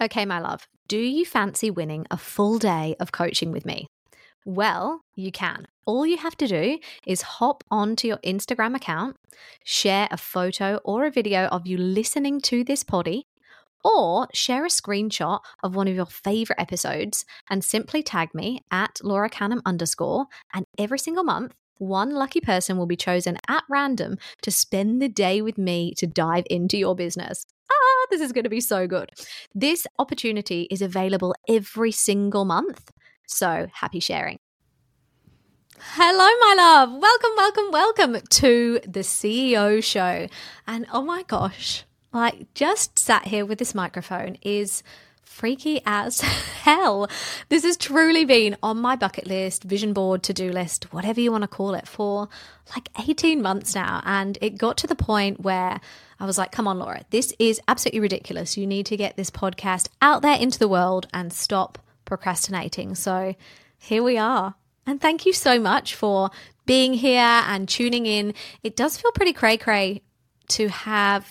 Okay, my love, do you fancy winning a full day of coaching with me? Well, you can. All you have to do is hop onto your Instagram account, share a photo or a video of you listening to this potty, or share a screenshot of one of your favorite episodes and simply tag me at LauraCanham_, and every single month, one lucky person will be chosen at random to spend the day with me to dive into your business. This is going to be so good. This opportunity is available every single month. So happy sharing. Hello, my love. Welcome, welcome, welcome to the CEO Show. And oh my gosh, like just sat here with this microphone is freaky as hell. This has truly been on my bucket list, vision board, to-do list, whatever you want to call it, for like 18 months now. And it got to the point where I was like, come on, Laura, this is absolutely ridiculous. You need to get this podcast out there into the world and stop procrastinating. So here we are. And thank you so much for being here and tuning in. It does feel pretty cray-cray to have,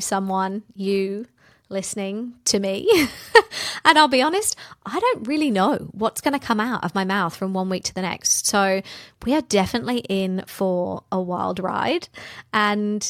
someone, you, listening to me. And I'll be honest, I don't really know what's going to come out of my mouth from one week to the next. So we are definitely in for a wild ride. And,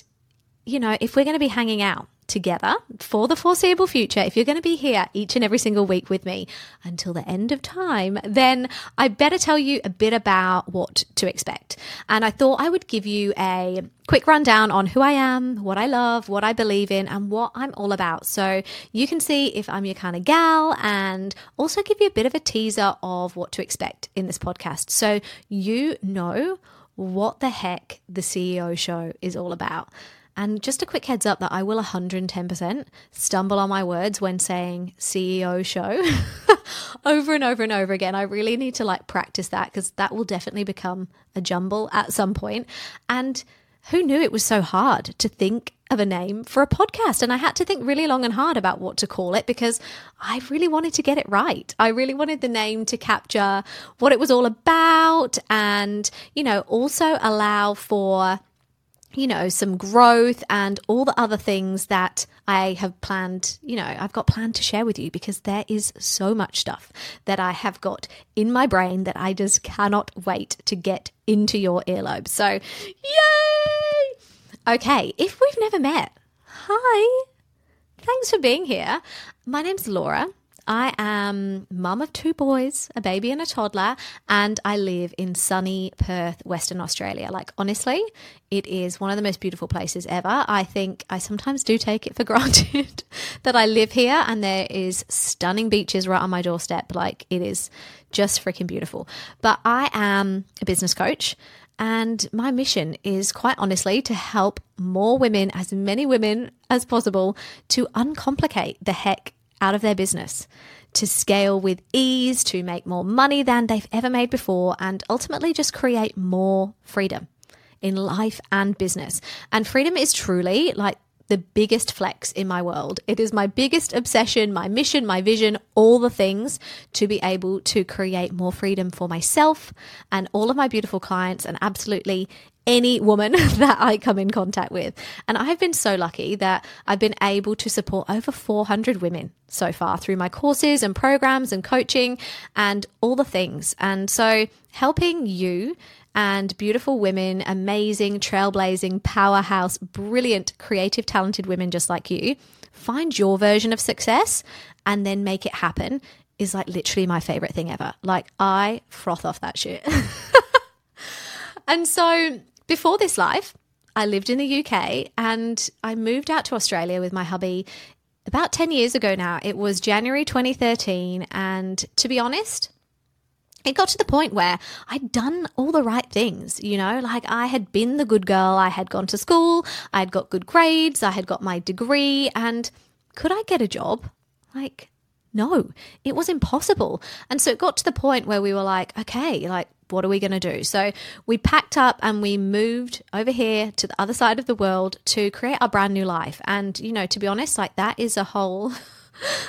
if we're going to be hanging out together for the foreseeable future, if you're going to be here each and every single week with me until the end of time, then I better tell you a bit about what to expect. And I thought I would give you a quick rundown on who I am, what I love, what I believe in, and what I'm all about. So you can see if I'm your kind of gal, and also give you a bit of a teaser of what to expect in this podcast. So you know what the heck the CEO Show is all about. And just a quick heads up that I will 110% stumble on my words when saying CEO Show over and over and over again. I really need to practice that, because that will definitely become a jumble at some point. And who knew it was so hard to think of a name for a podcast? And I had to think really long and hard about what to call it, because I really wanted to get it right. I really wanted the name to capture what it was all about, and, also allow for some growth and all the other things that I have planned, I've got planned to share with you, because there is so much stuff that I have got in my brain that I just cannot wait to get into your earlobe. So, yay! Okay, if we've never met, hi, thanks for being here. My name's Laura. I am mum of 2 boys, a baby and a toddler, and I live in sunny Perth, Western Australia. Honestly, it is one of the most beautiful places ever. I think I sometimes do take it for granted that I live here, and there is stunning beaches right on my doorstep. It is just freaking beautiful. But I am a business coach, and my mission is, quite honestly, to help more women, as many women as possible, to uncomplicate the heck out of their business, to scale with ease, to make more money than they've ever made before, and ultimately just create more freedom in life and business. And freedom is truly the biggest flex in my world. It is my biggest obsession, my mission, my vision, all the things, to be able to create more freedom for myself and all of my beautiful clients, and absolutely any woman that I come in contact with. And I have been so lucky that I've been able to support over 400 women so far through my courses and programs and coaching and all the things. And so helping you and beautiful women, amazing, trailblazing, powerhouse, brilliant, creative, talented women just like you, find your version of success and then make it happen is literally my favorite thing ever. I froth off that shit. And so before this life, I lived in the UK, and I moved out to Australia with my hubby about 10 years ago now. It was January 2013, and to be honest, it got to the point where I'd done all the right things, I had been the good girl. I had gone to school, I had got good grades, I had got my degree, and could I get a job? No, it was impossible. And so it got to the point where we were okay, what are we going to do? So we packed up and we moved over here to the other side of the world to create our brand new life. And, to be honest, that is a whole,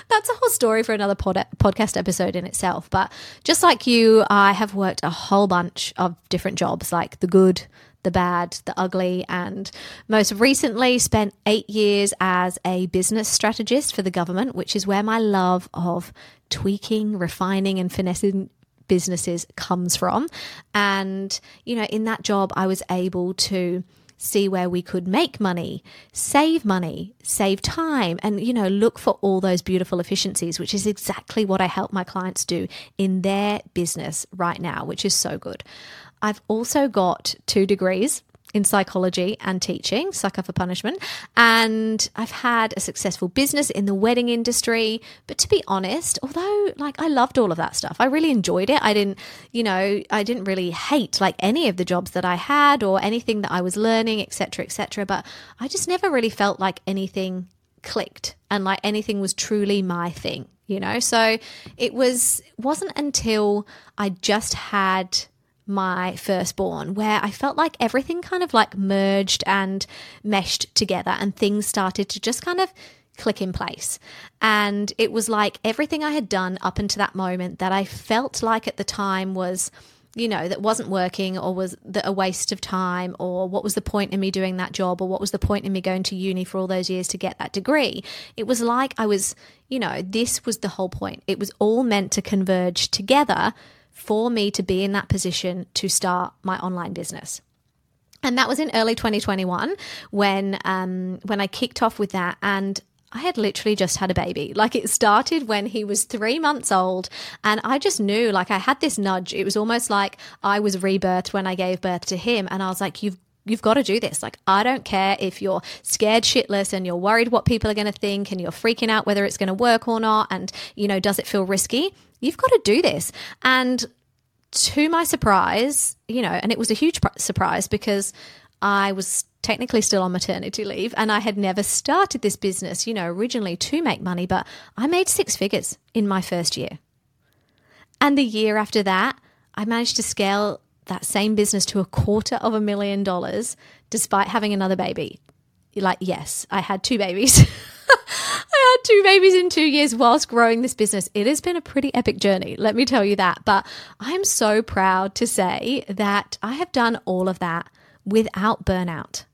that's a whole story for another podcast episode in itself. But just like you, I have worked a whole bunch of different jobs, the good, the bad, the ugly, and most recently spent 8 years as a business strategist for the government, which is where my love of tweaking, refining, and finessing businesses comes from. And, you know, in that job, I was able to see where we could make money, save time, and, you know, look for all those beautiful efficiencies, which is exactly what I help my clients do in their business right now, which is so good. I've also got 2 degrees in psychology and teaching, sucker for punishment, and I've had a successful business in the wedding industry. But to be honest, although I loved all of that stuff, I really enjoyed it. I didn't really hate any of the jobs that I had or anything that I was learning, et cetera, but I just never really felt like anything clicked and anything was truly my thing, you know? So it wasn't until I just had my firstborn where I felt like everything kind of merged and meshed together and things started to just kind of click in place. And it was everything I had done up until that moment that I felt at the time was, you know, that wasn't working or was a waste of time, or what was the point in me doing that job, or what was the point in me going to uni for all those years to get that degree. It was this was the whole point. It was all meant to converge together for me to be in that position to start my online business. And that was in early 2021 when I kicked off with that, and I had literally just had a baby. It started when he was 3 months old, and I just knew, I had this nudge. It was almost like I was rebirthed when I gave birth to him, and I was like, You've got to do this. I don't care if you're scared shitless and you're worried what people are going to think and you're freaking out whether it's going to work or not. And, you know, does it feel risky? You've got to do this. And to my surprise, you know, and it was a huge surprise because I was technically still on maternity leave and I had never started this business, you know, originally to make money, but I made 6 figures in my first year. And the year after that, I managed to scale that same business to $250,000 despite having another baby. Yes, I had 2 babies. I had 2 babies in 2 years whilst growing this business. It has been a pretty epic journey, let me tell you that. But I'm so proud to say that I have done all of that without burnout,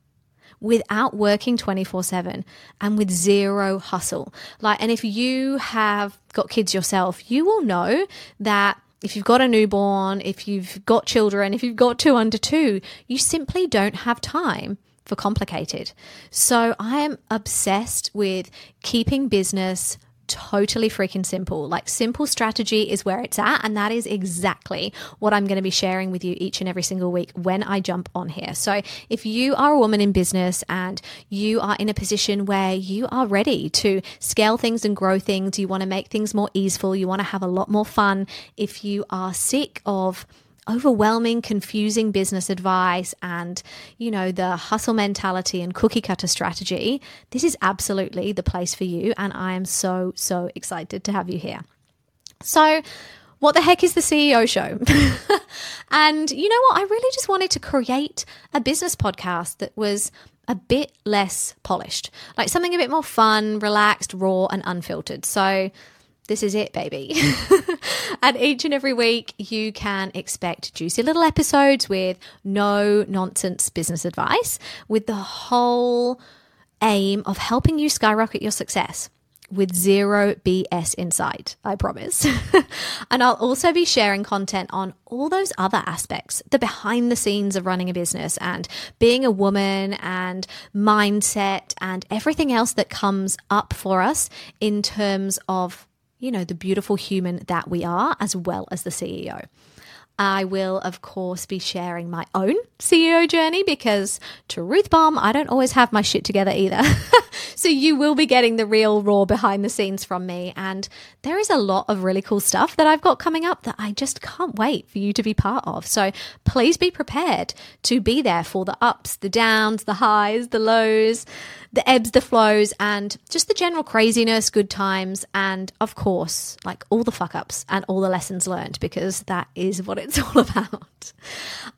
without working 24/7, and with zero hustle. And if you have got kids yourself, you will know that if you've got a newborn, if you've got children, if you've got 2 under 2, you simply don't have time for complicated. So I am obsessed with keeping business totally freaking simple. Simple strategy is where it's at. And that is exactly what I'm going to be sharing with you each and every single week when I jump on here. So if you are a woman in business and you are in a position where you are ready to scale things and grow things, you want to make things more easeful, you want to have a lot more fun, if you are sick of overwhelming, confusing business advice and, you know, the hustle mentality and cookie cutter strategy, this is absolutely the place for you. And I am so, so excited to have you here. So what the heck is the CEO Show? And you know what? I really just wanted to create a business podcast that was a bit less polished, something a bit more fun, relaxed, raw, and unfiltered. So this is it, baby. And each and every week you can expect juicy little episodes with no nonsense business advice, with the whole aim of helping you skyrocket your success with zero BS insight, I promise. And I'll also be sharing content on all those other aspects, the behind the scenes of running a business and being a woman and mindset and everything else that comes up for us in terms of, you know, the beautiful human that we are, as well as the CEO. I will, of course, be sharing my own CEO journey because, truth bomb, I don't always have my shit together either. So you will be getting the real raw behind the scenes from me. And there is a lot of really cool stuff that I've got coming up that I just can't wait for you to be part of. So please be prepared to be there for the ups, the downs, the highs, the lows, the ebbs, the flows, and just the general craziness, good times, and of course, like all the fuck-ups and all the lessons learned, because that is what it's all about.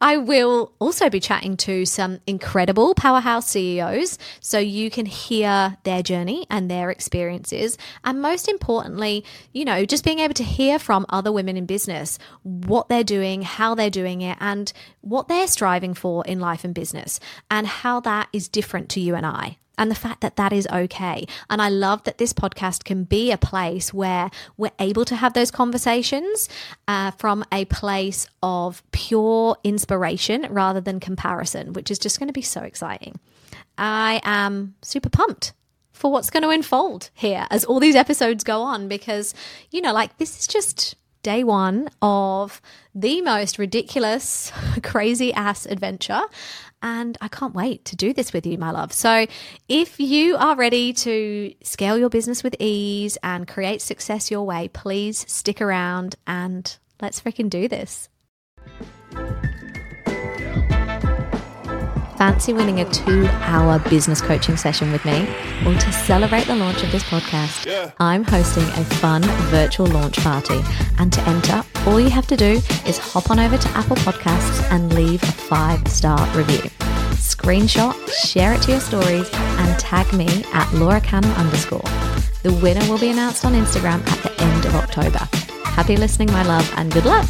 I will also be chatting to some incredible powerhouse CEOs so you can hear their journey and their experiences, and most importantly, you know, just being able to hear from other women in business what they're doing, how they're doing it, and what they're striving for in life and business, and how that is different to you and I, and the fact that that is okay. And I love that this podcast can be a place where we're able to have those conversations from a place of pure inspiration rather than comparison, which is just going to be so exciting. I am super pumped for what's going to unfold here as all these episodes go on, because, you know, like, this is just day one of the most ridiculous, crazy ass adventure. And I can't wait to do this with you, my love. So if you are ready to scale your business with ease and create success your way, please stick around and let's freaking do this. Fancy winning a 2-hour business coaching session with me? Well, to celebrate the launch of this podcast, I'm hosting a fun virtual launch party. And to enter, all you have to do is hop on over to Apple Podcasts and leave a 5-star review. Screenshot, share it to your stories, and tag me at LauraCanham_. The winner will be announced on Instagram at the end of October. Happy listening, my love, and good luck.